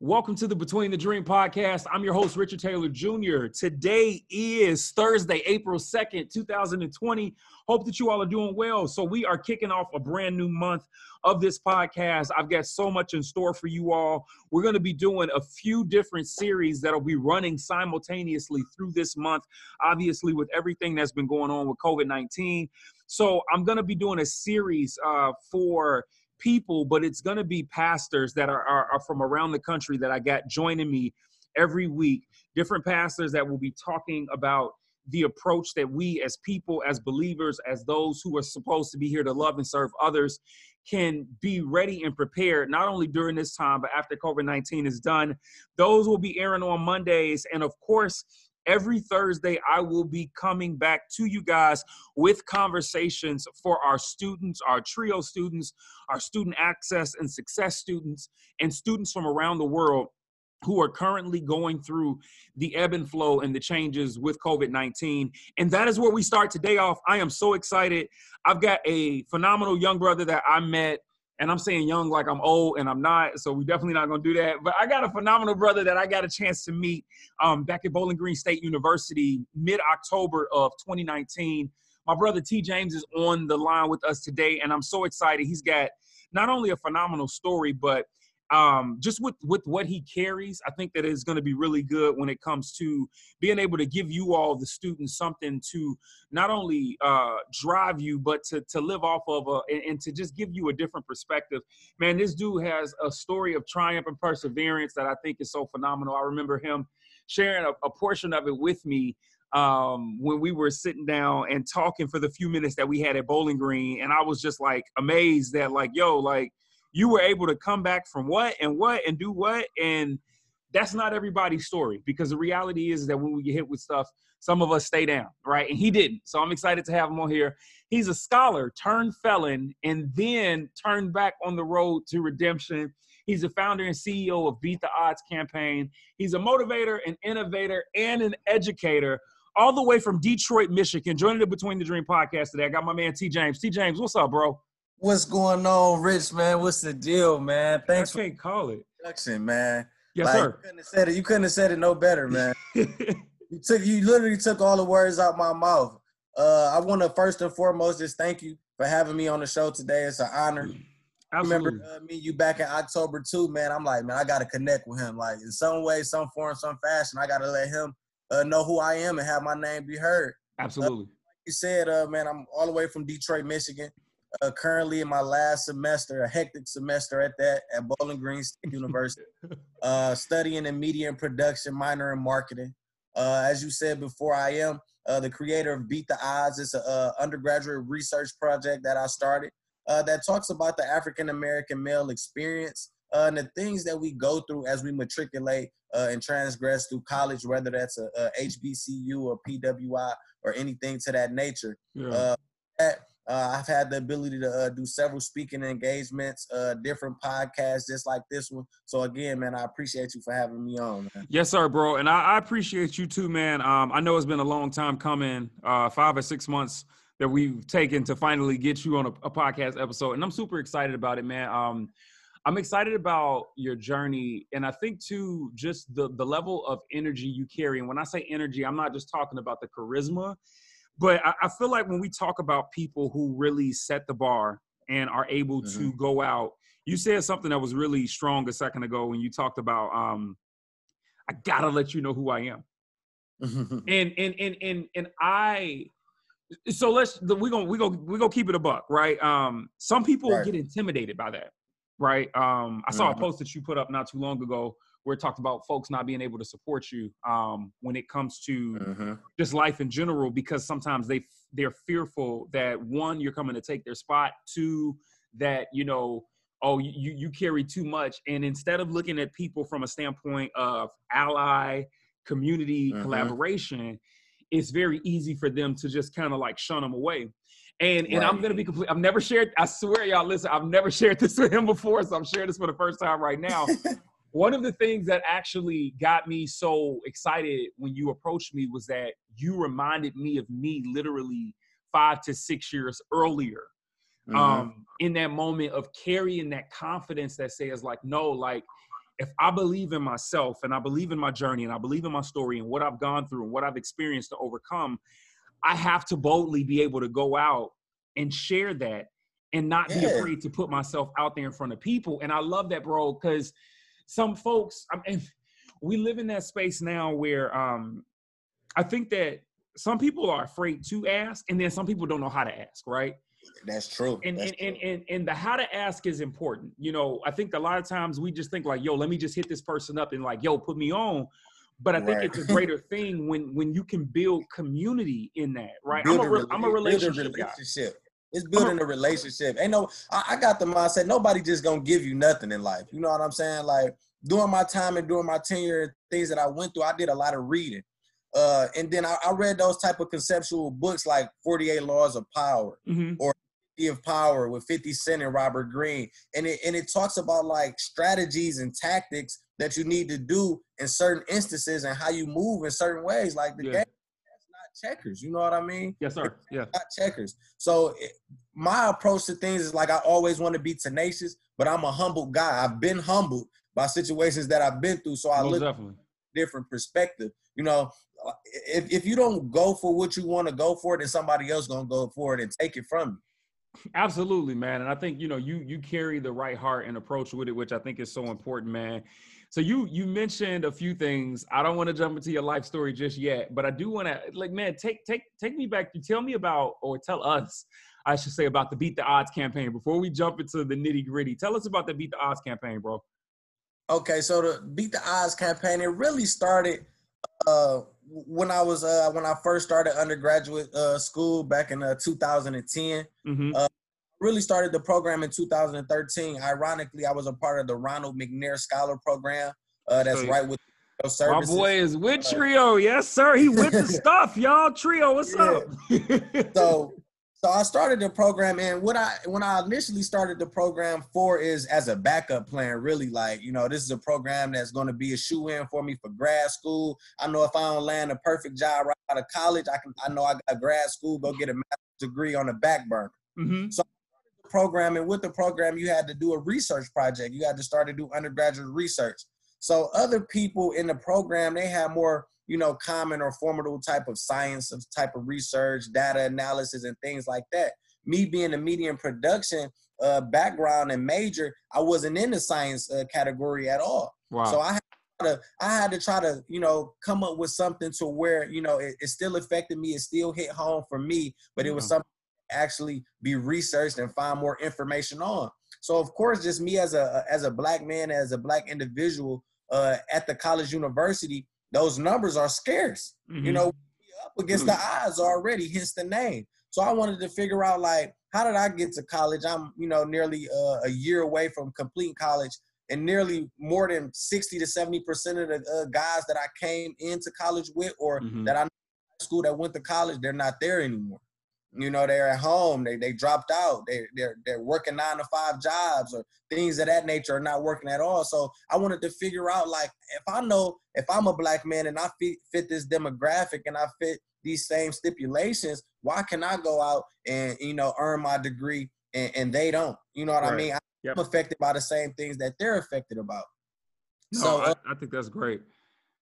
Welcome to the Between the Dream podcast. I'm your host, Richard Taylor Jr. Today is Thursday, April 2nd, 2020. Hope that you all are doing well. So we are kicking off a brand new month of this podcast. I've got so much in store for you all. We're going to be doing a few different series that'll be running simultaneously through this month, obviously with everything that's been going on with COVID-19. So I'm going to be doing a series for people, but it's going to be pastors that are from around the country that I got joining me every week, different pastors that will be talking about the approach that we as people, as believers, as those who are supposed to be here to love and serve others can be ready and prepared, not only during this time, but after COVID-19 is done. Those will be airing on Mondays. And of course, every Thursday, I will be coming back to you guys with conversations for our students, our TRIO students, our student access and success students, and students from around the world who are currently going through the ebb and flow and the changes with COVID-19. And that is where we start today off. I am so excited. I've got a phenomenal young brother that I met. And I'm saying young like I'm old, and I'm not, so we're definitely not going to do that. But I got a phenomenal brother that I got a chance to meet back at Bowling Green State University mid-October of 2019. My brother T. James is on the line with us today, and I'm so excited. He's got not only a phenomenal story, but just with what he carries, I think that it's going to be really good when it comes to being able to give you all, the students, something to not only drive you, but to live off of and to just give you a different perspective. Man, this dude has a story of triumph and perseverance that I think is so phenomenal. I remember him sharing a portion of it with me when we were sitting down and talking for the few minutes that we had at Bowling Green. And I was just like amazed that like, yo, like, you were able to come back from what and do what. And that's not everybody's story, because the reality is that when we get hit with stuff, some of us stay down, right? And he didn't. So I'm excited to have him on here. He's a scholar turned felon and then turned back on the road to redemption. He's the founder and CEO of Beat the Odds Campaign. He's a motivator, an innovator, and an educator, all the way from Detroit, Michigan. Joining the Between the Dream podcast today, I got my man T. James. T. James, what's up, bro? What's going on, Rich, man? What's the deal, man? Thanks. I can't call it introduction, man. Yes, like, sir. You couldn't have said it no better, man. you literally took all the words out my mouth. I want to first and foremost just thank you for having me on the show today. It's an honor. Absolutely. I remember me and you back in October too, man. I'm like, man, I got to connect with him. Like in some way, some form, some fashion, I got to let him know who I am and have my name be heard. Absolutely. Like you said, man, I'm all the way from Detroit, Michigan. Currently in my last semester, a hectic semester at Bowling Green State University, studying in media and production, minor in marketing. As you said before, I am the creator of Beat the Odds. It's an undergraduate research project that I started that talks about the African-American male experience and the things that we go through as we matriculate and transgress through college, whether that's a HBCU or PWI or anything to that nature. Yeah. I've had the ability to do several speaking engagements, different podcasts just like this one. So, again, man, I appreciate you for having me on, man. Yes, sir, bro. And I appreciate you too, man. I know it's been a long time coming, 5 or 6 months that we've taken to finally get you on a podcast episode. And I'm super excited about it, man. I'm excited about your journey. And I think, too, just the level of energy you carry. And when I say energy, I'm not just talking about the charisma. But I feel like when we talk about people who really set the bar and are able to go out, you said something that was really strong a second ago when you talked about, I gotta let you know who I am. and I, so we're gonna keep it a buck, right? Some people get intimidated by that, right? I saw a post that you put up not too long ago where it talked about folks not being able to support you when it comes to just life in general, because sometimes they're fearful that, one, you're coming to take their spot, two, that, you know, oh, you carry too much. And instead of looking at people from a standpoint of ally, community, collaboration, it's very easy for them to just kind of like shun them away. And I'm going to be complete. I've never shared, I swear, y'all, listen, I've never shared this with him before, so I'm sharing this for the first time right now. One of the things that actually got me so excited when you approached me was that you reminded me of me literally 5 to 6 years earlier in that moment of carrying that confidence that says like, no, like if I believe in myself and I believe in my journey and I believe in my story and what I've gone through and what I've experienced to overcome, I have to boldly be able to go out and share that and not be afraid to put myself out there in front of people. And I love that, bro, because some folks, I mean, we live in that space now where I think that some people are afraid to ask, and then some people don't know how to ask, right? That's true. And the how to ask is important. You know, I think a lot of times we just think like, yo, let me just hit this person up and like, yo, put me on. But I think it's a greater thing when you can build community in that, right? I'm a relationship guy. It's building a relationship. Ain't no, I got the mindset, nobody just gonna give you nothing in life. You know what I'm saying? Like, during my time and during my tenure, things that I went through, I did a lot of reading. And then I read those type of conceptual books like 48 Laws of Power or of Power with 50 Cent and Robert Greene. And it talks about like strategies and tactics that you need to do in certain instances and how you move in certain ways. Like the game, that's not checkers. You know what I mean? Yes, sir. Yeah. It's not checkers. So my approach to things is like, I always want to be tenacious, but I'm a humble guy. I've been humbled by situations that I've been through. So I look at a different perspective, you know. If you don't go for what you want to go for, then somebody else gonna go for it and take it from you. Absolutely, man. And I think, you know, you carry the right heart and approach with it, which I think is so important, man. So you mentioned a few things. I don't want to jump into your life story just yet, but I do want to, like, man, take me back. You tell me about, or tell us, I should say, about the Beat the Odds campaign before we jump into the nitty gritty. Tell us about the Beat the Odds campaign, bro. Okay, so the Beat the Odds campaign, it really started when I first started undergraduate school back in 2010. Really started the program in 2013. Ironically, I was a part of the Ronald McNair Scholar program. That's right with TRIO services. My boy is with TRIO, yes sir. He with the stuff, y'all. TRIO, what's up? So I started the program, and when I initially started the program for is as a backup plan, really. Like, you know, this is a program that's going to be a shoe-in for me for grad school. I know if I don't land a perfect job right out of college, I know I got grad school, go get a master's degree on the back burner. So I started the program, and with the program, you had to do a research project. You had to start to do undergraduate research. So other people in the program, they had more, you know, common or formidable type of science, of type of research, data analysis, and things like that. Me being a media and production background and major, I wasn't in the science category at all. Wow. So I had to try to, you know, come up with something to where, you know, it still affected me, it still hit home for me, but it was something to actually be researched and find more information on. So of course, just me as a black man, as a black individual at the college university, those numbers are scarce, you know, up against the odds already, hence the name. So I wanted to figure out, like, how did I get to college? I'm, you know, nearly a year away from completing college, and nearly more than 60 to 70% of the guys that I came into college with, or that I know in school that went to college, they're not there anymore. You know, they're at home, they dropped out, they're working 9-to-5 jobs, or things of that nature, are not working at all. So I wanted to figure out, like, if I know, if I'm a black man and I fit this demographic and I fit these same stipulations, why can I go out and, you know, earn my degree and they don't? You know what I mean? I'm affected by the same things that they're affected about. No, so I think that's great.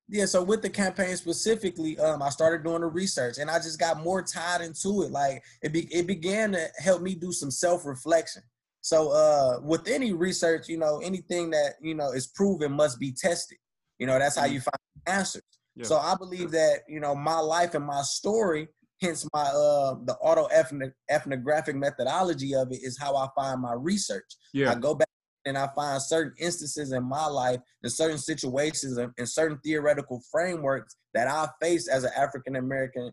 Yeah, so with the campaign specifically, I started doing the research, and I just got more tied into it. Like, it began to help me do some self-reflection. So with any research, you know, anything that, you know, is proven must be tested. You know, that's how you find answers. Yeah. So I believe that, you know, my life and my story, hence my the auto-ethnographic methodology of it, is how I find my research. Yeah. I go back and I find certain instances in my life and certain situations and certain theoretical frameworks that I face as an African-American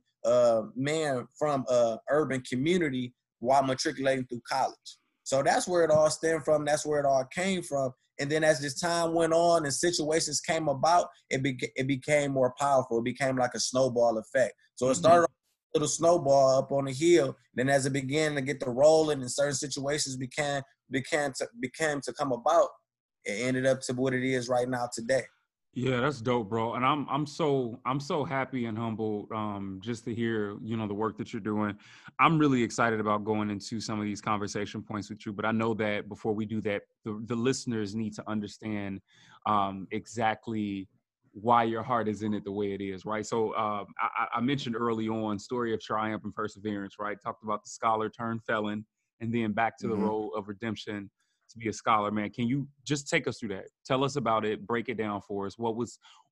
man from an urban community while matriculating through college. So that's where it all stemmed from. That's where it all came from. And then as this time went on and situations came about, it became more powerful. It became like a snowball effect. So it started little snowball up on the hill. Then as it began to get the rolling and certain situations became to come about, it ended up to what it is right now today. Yeah, that's dope, bro. And I'm so happy and humbled just to hear, you know, the work that you're doing. I'm really excited about going into some of these conversation points with you, but I know that before we do that, the listeners need to understand exactly why your heart is in it the way it is, right? So I mentioned early on story of triumph and perseverance, right? Talked about the scholar turned felon and then back to the role of redemption to be a scholar, man. Can you just take us through that? Tell us about it, break it down for us.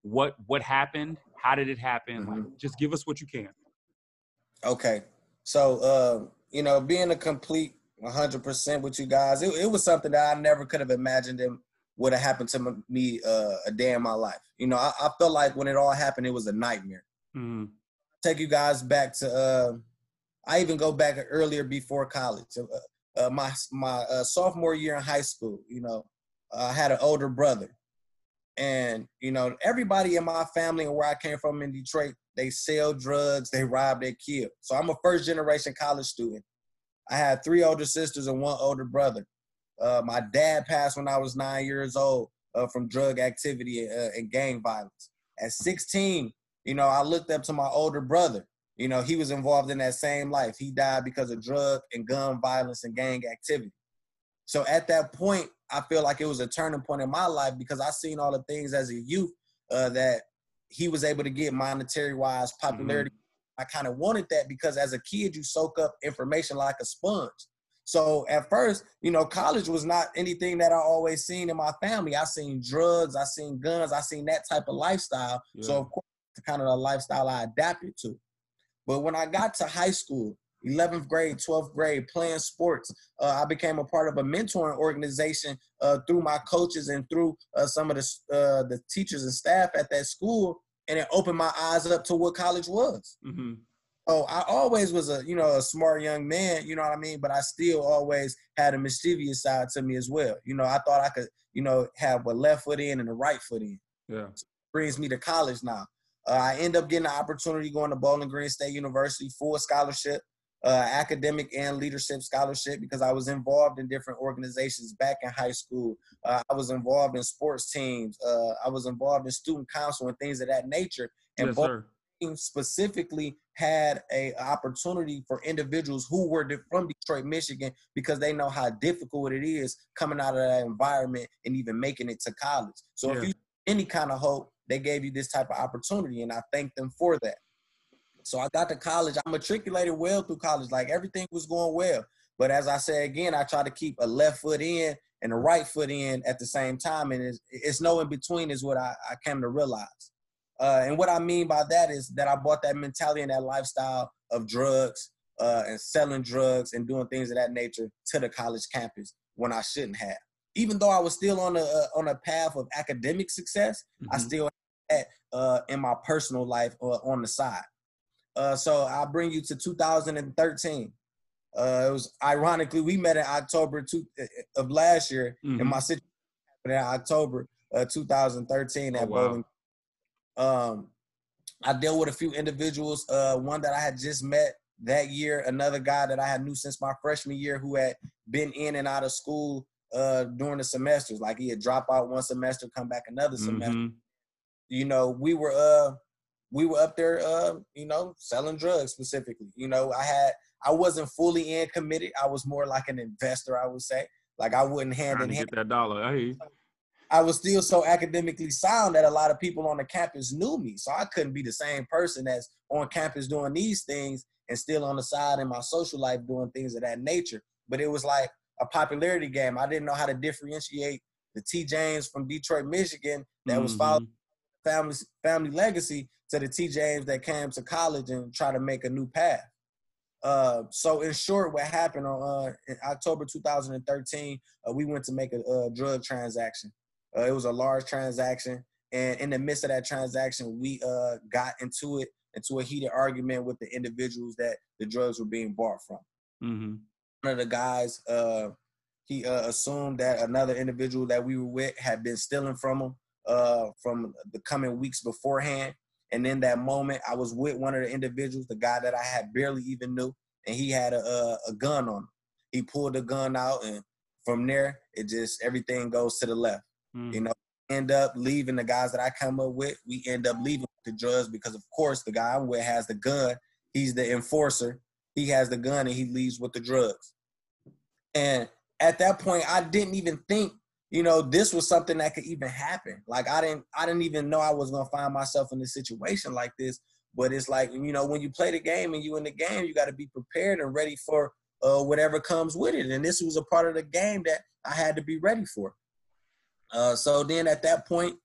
What happened? How did it happen? Like, just give us what you can. Okay. So, you know, being a complete 100% with you guys, it was something that I never could have imagined would have happened to me a day in my life. You know, I felt like when it all happened, it was a nightmare. Take you guys back to, I even go back earlier before college. My sophomore year in high school, you know, I had an older brother. And, you know, everybody in my family and where I came from in Detroit, they sell drugs, they rob, they kill. So I'm a first-generation college student. I had 3 older sisters and 1 older brother. My dad passed when I was 9 years old from drug activity and gang violence. At 16, you know, I looked up to my older brother. You know, he was involved in that same life. He died because of drug and gun violence and gang activity. So at that point, I feel like it was a turning point in my life because I seen all the things as a youth that he was able to get monetary-wise, popularity. I kind of wanted that because as a kid, you soak up information like a sponge. So at first, you know, college was not anything that I always seen in my family. I seen drugs, I seen guns, I seen that type of lifestyle. Yeah. So of course, it's kind of the lifestyle I adapted to. But when I got to high school, 11th grade, 12th grade, playing sports, I became a part of a mentoring organization through my coaches and through some of the teachers and staff at that school, and it opened my eyes up to what college was. Oh, I always was a smart young man, you know what I mean? But I still always had a mischievous side to me as well. You know, I thought I could, you know, have a left foot in and a right foot in. Yeah, so it brings me to college now. I end up getting an opportunity going to Bowling Green State University, full scholarship, academic and leadership scholarship, because I was involved in different organizations back in high school. I was involved in sports teams. I was involved in student council and things of that nature. And yes, Bowling Green specifically had an opportunity for individuals who were from Detroit, Michigan, because they know how difficult it is coming out of that environment and even making it to college. So if you any kind of hope, they gave you this type of opportunity, and I thank them for that. So I got to college. I matriculated well through college. Like, everything was going well. But as I said again, I try to keep a left foot in and a right foot in at the same time, and it's no in between is what I came to realize. And what I mean by that is that I bought that mentality and that lifestyle of drugs and selling drugs and doing things of that nature to the college campus when I shouldn't have. Even though I was still on a path of academic success, I still had that in my personal life on the side. So I bring you to 2013. It was ironically, we met in October of last year, and my situation happened in October 2013 at Bowling. I dealt with a few individuals, one that I had just met that year, another guy that I had knew since my freshman year who had been in and out of school during the semesters. Like, he had dropped out one semester, come back another semester. You know, we were up there, you know, selling drugs specifically. You know, I wasn't fully in committed. I was more like an investor, I would say. Like, I wouldn't hand in hand. Get that dollar. I was still so academically sound that a lot of people on the campus knew me. So I couldn't be the same person that's on campus doing these things and still on the side in my social life doing things of that nature. But it was like a popularity game. I didn't know how to differentiate the T. James from Detroit, Michigan that was following family legacy to the T. James that came to college and tried to make a new path. So in short, what happened on in October 2013, we went to make a drug transaction. It was a large transaction, and in the midst of that transaction, we got into a heated argument with the individuals that the drugs were being bought from. One of the guys, he assumed that another individual that we were with had been stealing from him from the coming weeks beforehand. And in that moment, I was with one of the individuals, the guy that I had barely even knew, and he had a gun on him. He pulled the gun out, and from there, everything goes to the left. You know, end up leaving the guys that I come up with. We end up leaving the drugs because, of course, the guy I'm with has the gun. He's the enforcer. He has the gun, and he leaves with the drugs. And at that point, I didn't even think, you know, this was something that could even happen. Like, I didn't even know I was going to find myself in a situation like this. But it's like, you know, when you play the game and you in the game, you got to be prepared and ready for whatever comes with it. And this was a part of the game that I had to be ready for. So then at that point,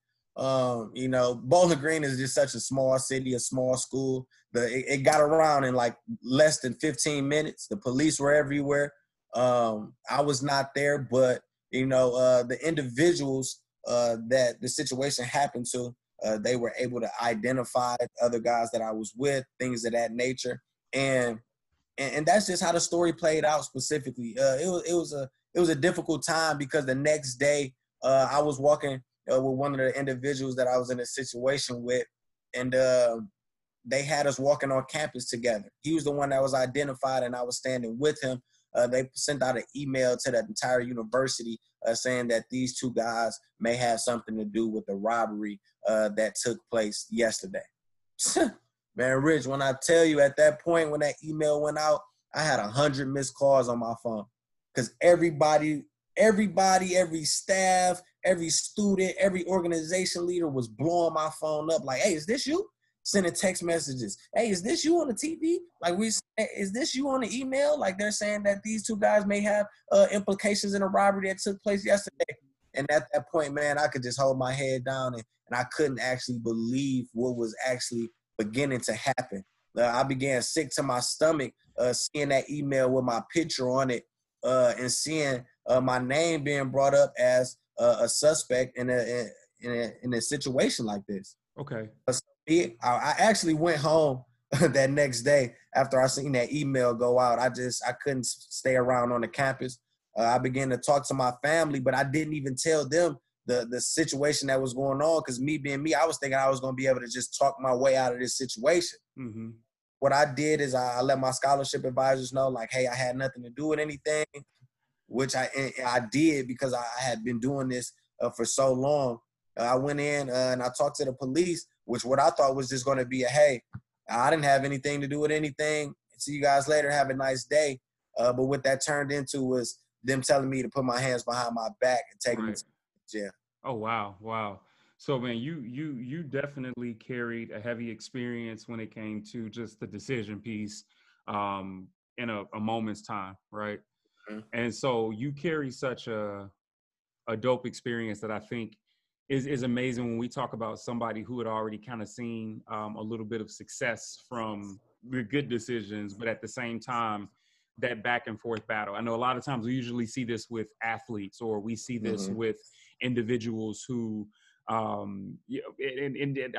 you know, Bowling Green is just such a small city, a small school. It got around in like less than 15 minutes. The police were everywhere. I was not there, but, you know, the individuals that the situation happened to, they were able to identify other guys that I was with, things of that nature. And that's just how the story played out specifically. It was a difficult time because the next day I was walking with one of the individuals that I was in a situation with, and they had us walking on campus together. He was the one that was identified, and I was standing with him. They sent out an email to the entire university saying that these two guys may have something to do with the robbery that took place yesterday. Man, Rich, when I tell you at that point when that email went out, I had 100 missed calls on my phone because everybody, every staff, every student, every organization leader was blowing my phone up like, hey, is this you? Sending text messages. Hey, is this you on the TV? Like, is this you on the email? Like, they're saying that these two guys may have implications in a robbery that took place yesterday. And at that point, man, I could just hold my head down, and I couldn't actually believe what was actually beginning to happen. I began sick to my stomach seeing that email with my picture on it and seeing my name being brought up as a suspect in a situation like this. Okay. I actually went home that next day after I seen that email go out. I couldn't stay around on the campus. I began to talk to my family, but I didn't even tell them the situation that was going on because me being me, I was thinking I was going to be able to just talk my way out of this situation. Mm-hmm. What I did is I let my scholarship advisors know, like, hey, I had nothing to do with anything, which I did because I had been doing this for so long. I went in and I talked to the police, which what I thought was just going to be a, hey, I didn't have anything to do with anything. See you guys later. Have a nice day. But what that turned into was them telling me to put my hands behind my back and take me to jail. Oh, wow. Wow. So, man, you definitely carried a heavy experience when it came to just the decision piece in a moment's time, right? Mm-hmm. And so you carry such a dope experience that I think is amazing when we talk about somebody who had already kind of seen a little bit of success from the good decisions, but at the same time, that back and forth battle. I know a lot of times we usually see this with athletes, or we see this mm-hmm. with individuals who, and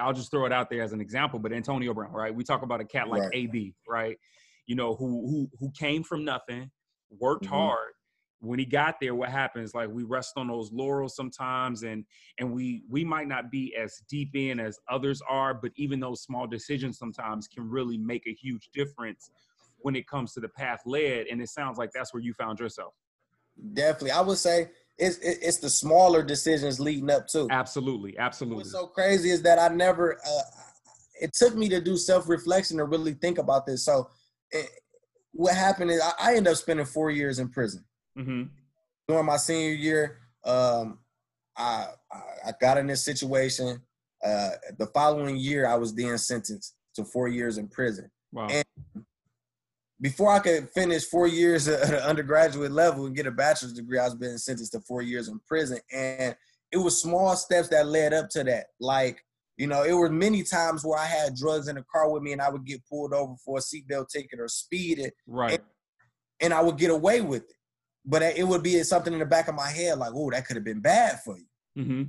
I'll just throw it out there as an example, but Antonio Brown, right? We talk about a cat like right. AB, right? You know, who came from nothing, worked mm-hmm. hard. When he got there, what happens? Like, we rest on those laurels sometimes, and we might not be as deep in as others are, but even those small decisions sometimes can really make a huge difference when it comes to the path led. And it sounds like that's where you found yourself. Definitely. I would say it's the smaller decisions leading up to. Absolutely. Absolutely. What's so crazy is that I never, it took me to do self-reflection to really think about this. So what happened is I ended up spending 4 years in prison. Mm-hmm. During my senior year, I got in this situation. The following year, I was then sentenced to 4 years in prison. Wow. And before I could finish 4 years at an undergraduate level and get a bachelor's degree, I was being sentenced to 4 years in prison. And it was small steps that led up to that. Like, you know, it were many times where I had drugs in the car with me and I would get pulled over for a seatbelt ticket or speeded. Right. And I would get away with it. But it would be something in the back of my head like, oh, that could have been bad for you. Mm-hmm.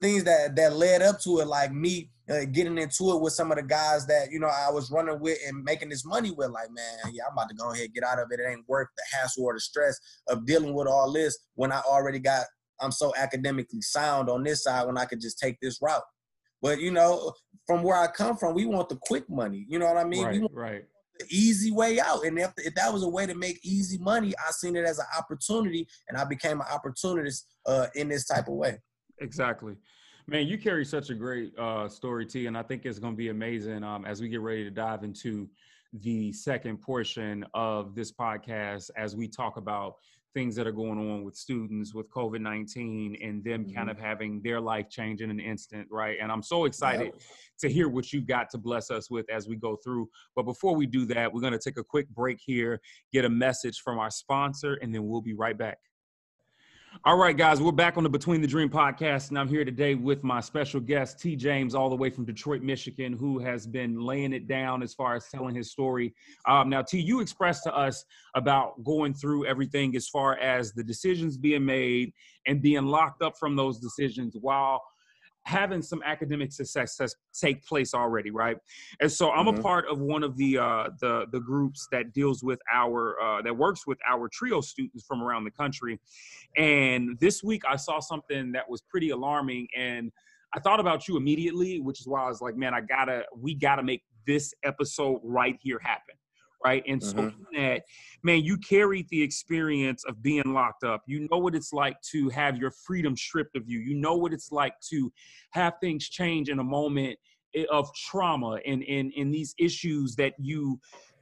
Things that led up to it, like me getting into it with some of the guys that, you know, I was running with and making this money with. Like, man, yeah, I'm about to go ahead and get out of it. It ain't worth the hassle or the stress of dealing with all this when I'm so academically sound on this side when I could just take this route. But, you know, from where I come from, we want the quick money. You know what I mean? Right. Easy way out, and if that was a way to make easy money, I seen it as an opportunity, and I became an opportunist in this type of way. Exactly. Man, you carry such a great story, T, and I think it's going to be amazing as we get ready to dive into the second portion of this podcast as we talk about things that are going on with students with COVID-19 and them kind of having their life change in an instant, right? And I'm so excited to hear what you've got to bless us with as we go through. But before we do that, we're going to take a quick break here, get a message from our sponsor, and then we'll be right back. All right, guys, we're back on the Between the Dream podcast, and I'm here today with my special guest, T. James, all the way from Detroit, Michigan, who has been laying it down as far as telling his story. Now, T, you expressed to us about going through everything as far as the decisions being made and being locked up from those decisions while having some academic success take place already, right? And so I'm a part of one of the groups that deals with our, that works with our TRIO students from around the country. And this week I saw something that was pretty alarming, and I thought about you immediately, which is why I was like, man, we gotta make this episode right here happen. Right. And so that, man, you carried the experience of being locked up. You know what it's like to have your freedom stripped of you. You know what it's like to have things change in a moment of trauma and these issues that you,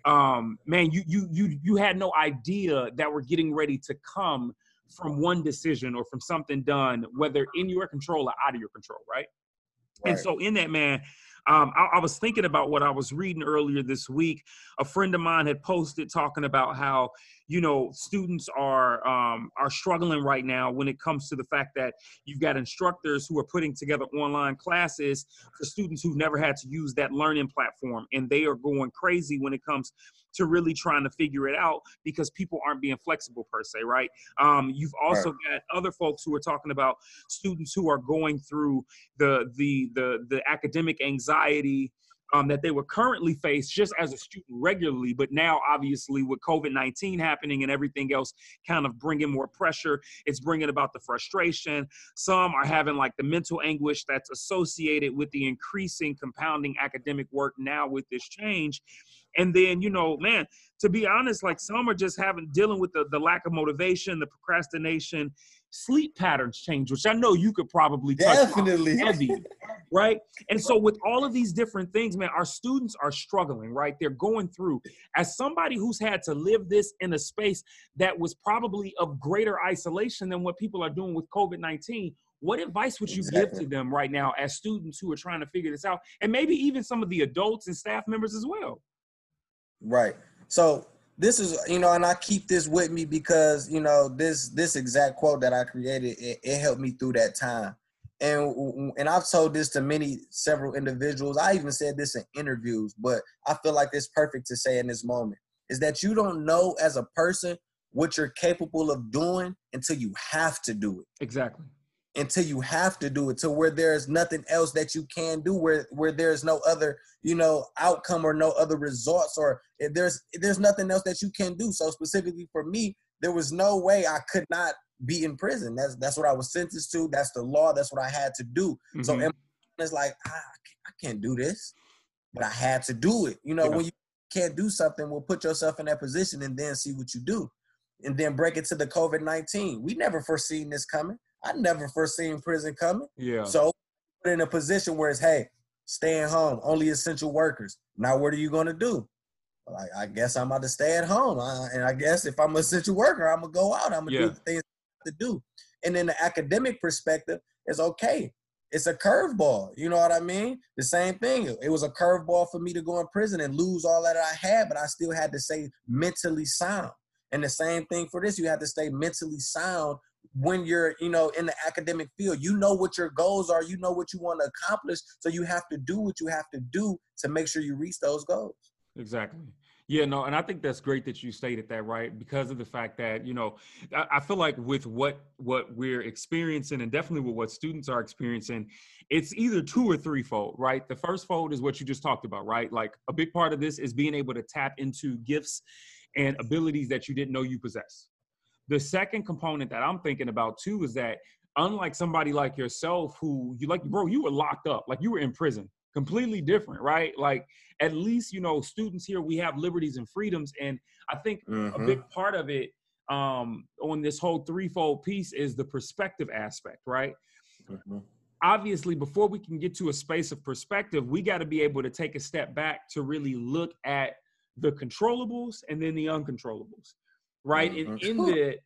man, you had no idea that were getting ready to come from one decision or from something done, whether in your control or out of your control. Right. Right. And so in that, man, I was thinking about what I was reading earlier this week. A friend of mine had posted talking about how, you know, students are struggling right now when it comes to the fact that you've got instructors who are putting together online classes for students who've never had to use that learning platform. And they are going crazy when it comes to really trying to figure it out because people aren't being flexible per se, right? You've also got other folks who are talking about students who are going through the academic anxiety that they were currently faced just as a student regularly, but now obviously with COVID-19 happening and everything else kind of bringing more pressure, it's bringing about the frustration. Some are having like the mental anguish that's associated with the increasing compounding academic work now with this change. And then, you know, man, to be honest, like some are just dealing with the lack of motivation, the procrastination, sleep patterns change, which I know you could probably touch on heavy, right? And so with all of these different things, man, our students are struggling, right? They're going through. As somebody who's had to live this in a space that was probably of greater isolation than what people are doing with COVID-19, what advice would you give to them right now as students who are trying to figure this out? And maybe even some of the adults and staff members as well. Right. So this is, you know, and I keep this with me because, you know, this exact quote that I created, it helped me through that time. And I've told this to several individuals. I even said this in interviews, but I feel like it's perfect to say in this moment is that you don't know as a person what you're capable of doing until you have to do it. Exactly. Until you have to do it, to where there is nothing else that you can do, where there is no other, you know, outcome or no other results, or there's nothing else that you can do. So specifically for me, there was no way I could not be in prison. That's what I was sentenced to. That's the law. That's what I had to do. So it's like, I can't do this, but I had to do it. You know, when you can't do something, we'll put yourself in that position and then see what you do. And then break it to the COVID-19. We never foreseen this coming. I never foreseen prison coming. Yeah. So put in a position where it's, hey, staying home, only essential workers. Now, what are you going to do? Like, I guess I'm about to stay at home. And I guess if I'm an essential worker, I'm going to go out. I'm going to do the things I have to do. And then the academic perspective is, okay, it's a curveball. You know what I mean? The same thing. It was a curveball for me to go in prison and lose all that I had, but I still had to stay mentally sound. And the same thing for this. You have to stay mentally sound when you're, you know, in the academic field. You know what your goals are. You know what you want to accomplish. So you have to do what you have to do to make sure you reach those goals. Exactly. Yeah, no, and I think that's great that you stated that, right? Because of the fact that, you know, I feel like with what we're experiencing and definitely with what students are experiencing, it's either two or threefold, right? The first fold is what you just talked about, right? Like a big part of this is being able to tap into gifts and abilities that you didn't know you possess. The second component that I'm thinking about too is that unlike somebody like yourself who you like, bro, you were locked up, like you were in prison, completely different, right? Like at least, you know, students here, we have liberties and freedoms. And I think a big part of it on this whole threefold piece is the perspective aspect, right? obviously, before we can get to a space of perspective, we got to be able to take a step back to really look at the controllables and then the uncontrollables, right? Mm-hmm. And in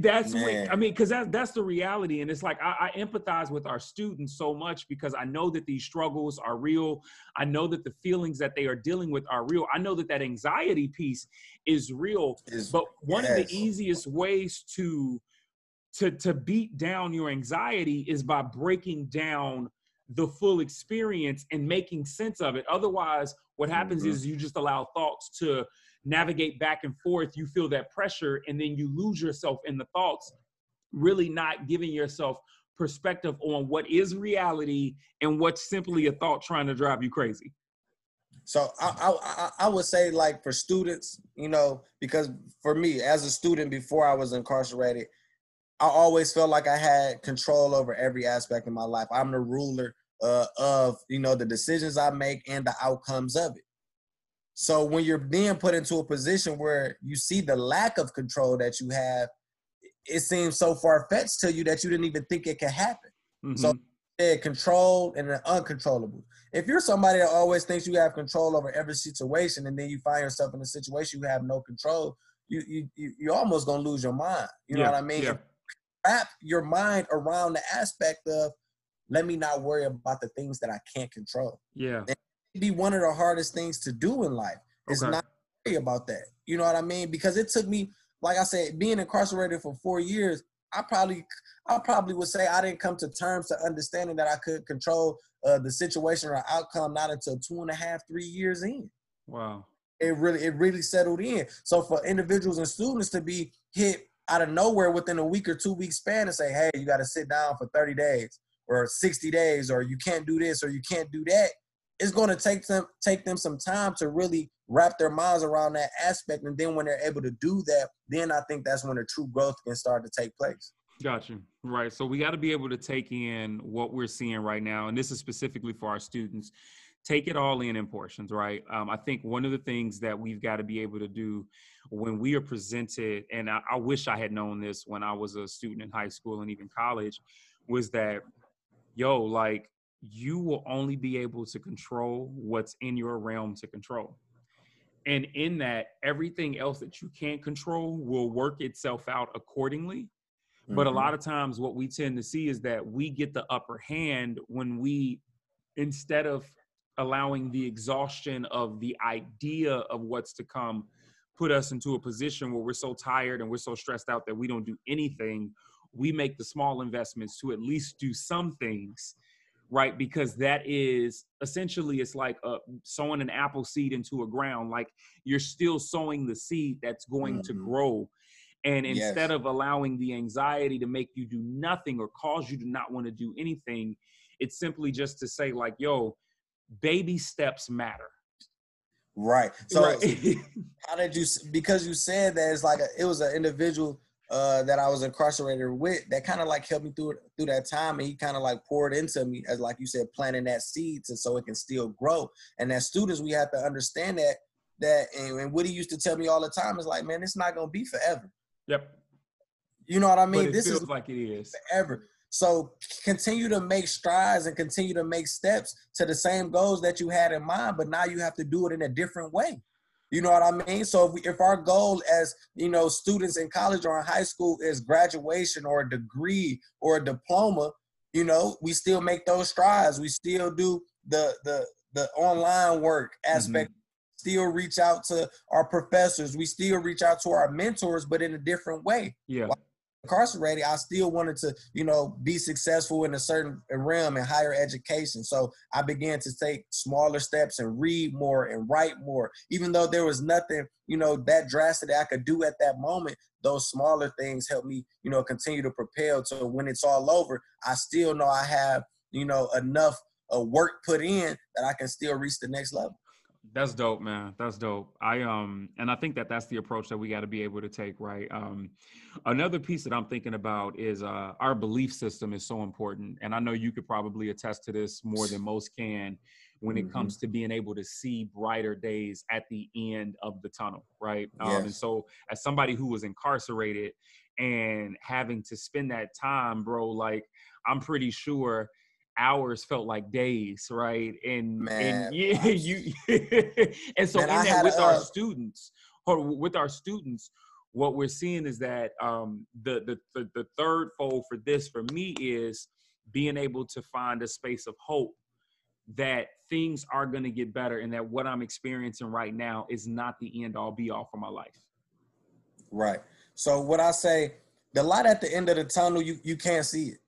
that's when, I mean, because that's the reality. And it's like, I empathize with our students so much because I know that these struggles are real. I know that the feelings that they are dealing with are real. I know that that anxiety piece is real. But one of the easiest ways to beat down your anxiety is by breaking down the full experience and making sense of it. Otherwise, what happens is you just allow thoughts to navigate back and forth. You feel that pressure, and then you lose yourself in the thoughts, really not giving yourself perspective on what is reality and what's simply a thought trying to drive you crazy. So I would say, like, for students, you know, because for me as a student before I was incarcerated, I always felt like I had control over every aspect of my life. I'm the ruler of, you know, the decisions I make and the outcomes of it. So when you're being put into a position where you see the lack of control that you have, it seems so far-fetched to you that you didn't even think it could happen. Mm-hmm. So control and the uncontrollable. If you're somebody that always thinks you have control over every situation and then you find yourself in a situation you have no control, you're almost going to lose your mind. You know what I mean? Yeah. Wrap your mind around the aspect of, let me not worry about the things that I can't control. Yeah. And it'd be one of the hardest things to do in life is not worry about that. You know what I mean? Because it took me, like I said, being incarcerated for 4 years, I probably would say I didn't come to terms to understanding that I could control the situation or outcome not until 2.5, 3 years in. Wow. It really settled in. So for individuals and students to be hit out of nowhere within a week or 2 week span and say, hey, you got to sit down for 30 days or 60 days, or you can't do this, or you can't do that. It's going to take them some time to really wrap their minds around that aspect. And then when they're able to do that, then I think that's when the true growth can start to take place. Gotcha. Right. So we got to be able to take in what we're seeing right now. And this is specifically for our students. Take it all in portions, right? I think one of the things that we've got to be able to do when we are presented, and I wish I had known this when I was a student in high school and even college, was that, yo, like, you will only be able to control what's in your realm to control. And in that, everything else that you can't control will work itself out accordingly. Mm-hmm. But a lot of times what we tend to see is that we get the upper hand when we, instead of allowing the exhaustion of the idea of what's to come, put us into a position where we're so tired and we're so stressed out that we don't do anything. We make the small investments to at least do some things, right? Because that is essentially, it's like sowing an apple seed into a ground. Like, you're still sowing the seed that's going to grow. And instead of allowing the anxiety to make you do nothing or cause you to not want to do anything, it's simply just to say, like, yo, baby steps matter. Right. So how did you, because you said that it's like it was an individual that I was incarcerated with that kind of like helped me through that time. And he kind of like poured into me as, like you said, planting that seeds and so it can still grow. And as students, we have to understand that and what he used to tell me all the time is like, man, it's not going to be forever. Yep. You know what I mean? But this feels like it is forever. So continue to make strides and continue to make steps to the same goals that you had in mind, but now you have to do it in a different way. You know what I mean? So if our goal as, you know, students in college or in high school is graduation or a degree or a diploma, you know, we still make those strides. We still do the online work aspect, still reach out to our professors. We still reach out to our mentors, but in a different way. Yeah. Incarcerated, I still wanted to, you know, be successful in a certain realm in higher education. So I began to take smaller steps and read more and write more. Even though there was nothing, you know, that drastic that I could do at that moment, those smaller things helped me, you know, continue to propel to when it's all over. I still know I have, you know, enough work put in that I can still reach the next level. That's dope, man. That's dope. I think that that's the approach that we got to be able to take, right? Another piece that I'm thinking about is our belief system is so important. And I know you could probably attest to this more than most can when it comes to being able to see brighter days at the end of the tunnel, right? Yes. And so as somebody who was incarcerated and having to spend that time, bro, like, I'm pretty sure hours felt like days, right? And yeah, and so in that with our students, what we're seeing is that the third fold for this for me is being able to find a space of hope that things are going to get better and that what I'm experiencing right now is not the end all be all for my life. Right. So what I say, the light at the end of the tunnel, you can't see it.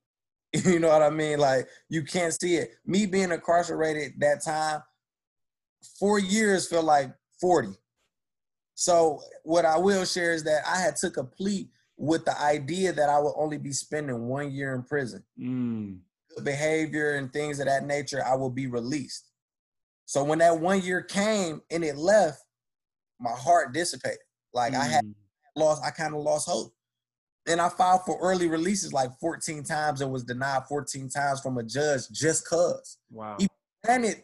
You know what I mean? Like, you can't see it. Me being incarcerated that time, 4 years felt like 40. So what I will share is that I had took a plea with the idea that I would only be spending 1 year in prison. Good behavior and things of that nature, I will be released. So when that 1 year came and it left, my heart dissipated. Like I kind of lost hope. And I filed for early releases like 14 times and was denied 14 times from a judge just cause. Wow.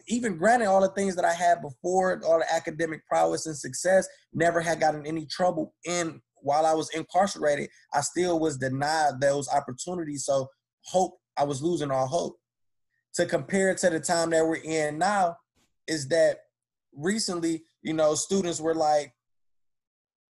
Even granted all the things that I had before, all the academic prowess and success, never had gotten any trouble in while I was incarcerated. I still was denied those opportunities. So I was losing all hope. To compare it to the time that we're in now is that recently, you know, students were like,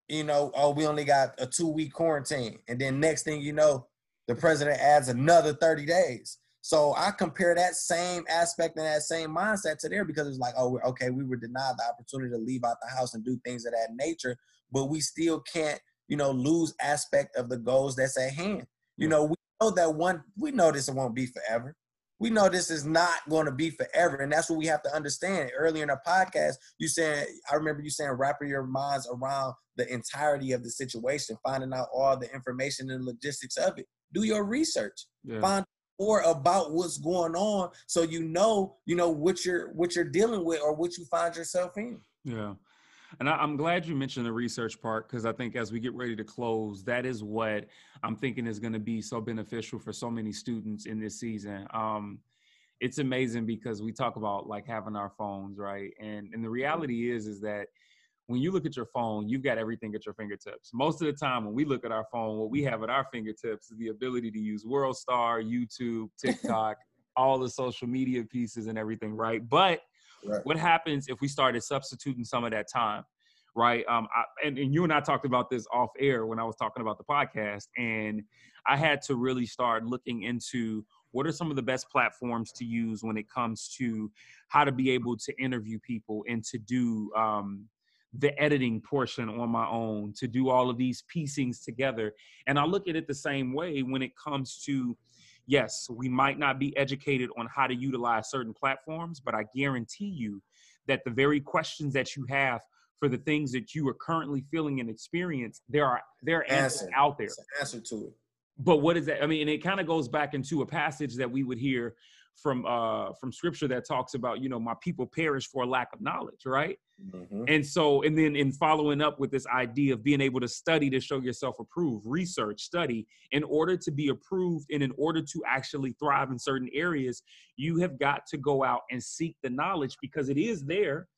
you know, oh, we only got a 2-week quarantine. And then next thing you know, the president adds another 30 days. So I compare that same aspect and that same mindset to there, because it's like, oh, okay, we were denied the opportunity to leave out the house and do things of that nature, but we still can't, you know, lose aspect of the goals that's at hand. You know, we know that we know this won't be forever. We know this is not going to be forever. And that's what we have to understand. Earlier in our podcast, I remember you saying, wrapping your minds around the entirety of the situation, finding out all the information and logistics of it. Do your research. Yeah. Find more about what's going on so you know what you're dealing with or what you find yourself in. Yeah. And I'm glad you mentioned the research part, because I think as we get ready to close, that is what I'm thinking is going to be so beneficial for so many students in this season. It's amazing because we talk about like having our phones, right? And the reality is that when you look at your phone, you've got everything at your fingertips. Most of the time when we look at our phone, what we have at our fingertips is the ability to use WorldStar, YouTube, TikTok, all the social media pieces and everything, right? But what happens if we started substituting some of that time, right? And you and I talked about this off air when I was talking about the podcast, and I had to really start looking into what are some of the best platforms to use when it comes to how to be able to interview people and to do the editing portion on my own, to do all of these piecings together. And I look at it the same way when it comes to, yes, we might not be educated on how to utilize certain platforms, but I guarantee you that the very questions that you have for the things that you are currently feeling and experience, there are answers out there. It's an answer to it. But what is that? I mean, it kind of goes back into a passage that we would hear from scripture that talks about, you know, my people perish for lack of knowledge, right? Mm-hmm. And then in following up with this idea of being able to study to show yourself approved, research, study, in order to be approved and in order to actually thrive in certain areas, you have got to go out and seek the knowledge, because it is there.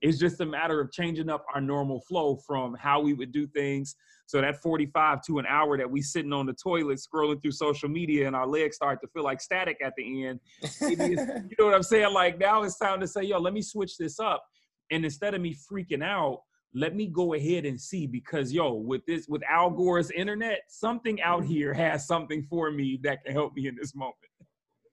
It's just a matter of changing up our normal flow from how we would do things. So that 45 to an hour that we sitting on the toilet scrolling through social media and our legs start to feel like static at the end. It is, you know what I'm saying? Like, now it's time to say, yo, let me switch this up. And instead of me freaking out, let me go ahead and see, because yo, with Al Gore's internet, something out here has something for me that can help me in this moment.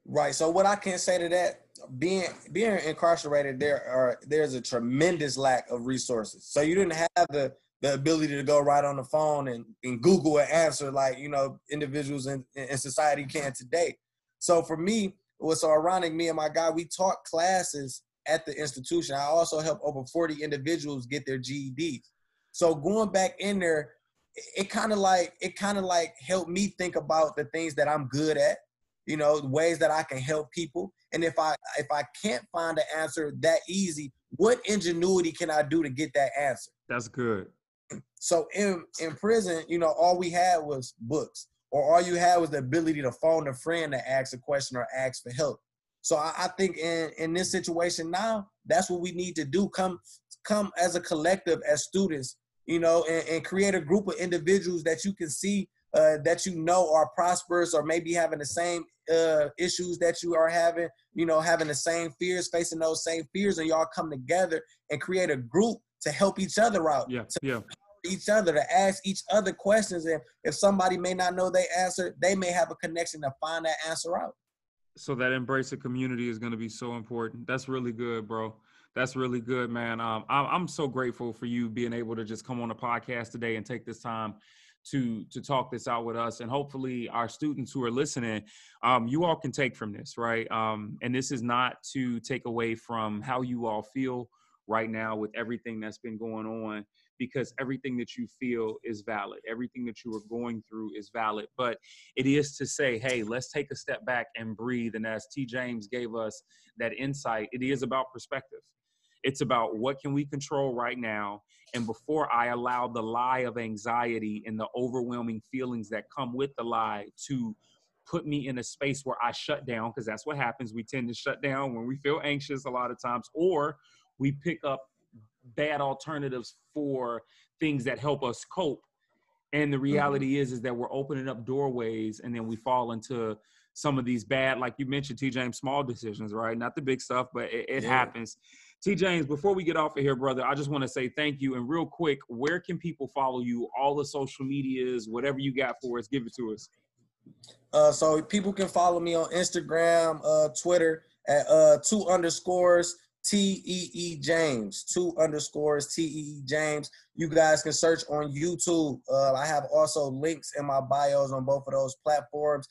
Right. So what I can say to that, being incarcerated, there's a tremendous lack of resources. So you didn't have the ability to go right on the phone and Google an answer like, you know, individuals in society can today. So for me, it was so ironic. Me and my guy, we taught classes at the institution. I also helped over 40 individuals get their GEDs. So going back in there, it kind of like helped me think about the things that I'm good at. You know, ways that I can help people. And if I can't find an answer that easy, what ingenuity can I do to get that answer? That's good. So in prison, you know, all we had was books, or all you had was the ability to phone a friend to ask a question or ask for help. So I think in this situation now, that's what we need to do. Come as a collective, as students, you know, and create a group of individuals that you can see that you know are prosperous or maybe having the same issues that you are having, you know, having the same fears, facing those same fears, and y'all come together and create a group to help each other out. Yeah, yeah. Each other, to ask each other questions, and if somebody may not know their answer, they may have a connection to find that answer out. So that embrace of community is going to be so important. That's really good, bro. That's really good, man. I'm so grateful for you being able to just come on the podcast today and take this time to talk this out with us, and hopefully our students who are listening, you all can take from this, right? And this is not to take away from how you all feel right now with everything that's been going on, because everything that you feel is valid. Everything that you are going through is valid. But it is to say, hey, let's take a step back and breathe. And as T. James gave us that insight, it is about perspective. It's about what can we control right now. And before I allow the lie of anxiety and the overwhelming feelings that come with the lie to put me in a space where I shut down, because that's what happens. We tend to shut down when we feel anxious a lot of times, or we pick up bad alternatives for things that help us cope. And the reality is that we're opening up doorways, and then we fall into some of these bad, like you mentioned, T. James, small decisions, right? Not the big stuff, but it happens. T. James, before we get off of here, brother, I just want to say thank you. And real quick, where can people follow you? All the social medias, whatever you got for us, give it to us. So people can follow me on Instagram, Twitter at 2_. T.E.E. James, 2_, T.E.E. James. You guys can search on YouTube. I have also links in my bios on both of those platforms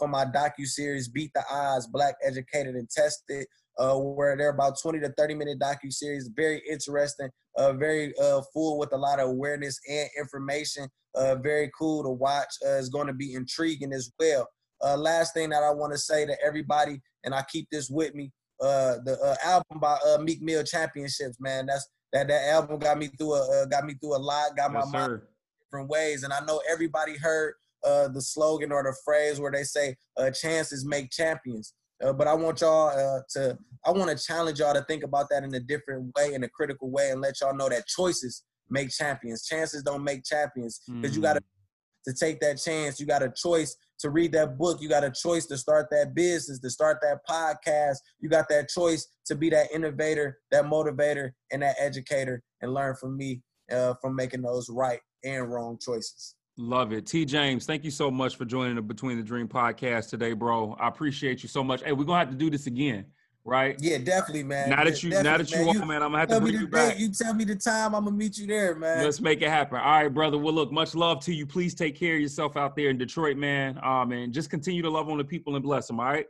for my docuseries, Beat the Odds, Black Educated and Tested, where they're about 20 to 30-minute docuseries. Very interesting, very full with a lot of awareness and information. Very cool to watch. It's going to be intriguing as well. Last thing that I want to say to everybody, and I keep this with me, the album by Meek Mill, Championships, man. That album got me through a lot, got my mind in different ways. And I know everybody heard the slogan or the phrase where they say chances make champions. But I want y'all I want to challenge y'all to think about that in a different way, in a critical way, and let y'all know that choices make champions. Chances don't make champions, because you got to take that chance. You got a choice to read that book. You got a choice to start that business, to start that podcast. You got that choice to be that innovator, that motivator, and that educator, and learn from me from making those right and wrong choices. Love it. T. James, thank you so much for joining the Between the Dream podcast today, bro. I appreciate you so much. Hey, we're going to have to do this again. Right? Yeah, definitely, man. Now that you want, man, I'm going to have to bring you back. You tell me the time, I'm going to meet you there, man. Let's make it happen. All right, brother. Well, look, much love to you. Please take care of yourself out there in Detroit, man. And just continue to love on the people and bless them, all right?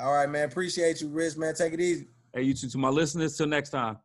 All right, man. Appreciate you, Rich, man. Take it easy. Hey, you too. To my listeners, till next time.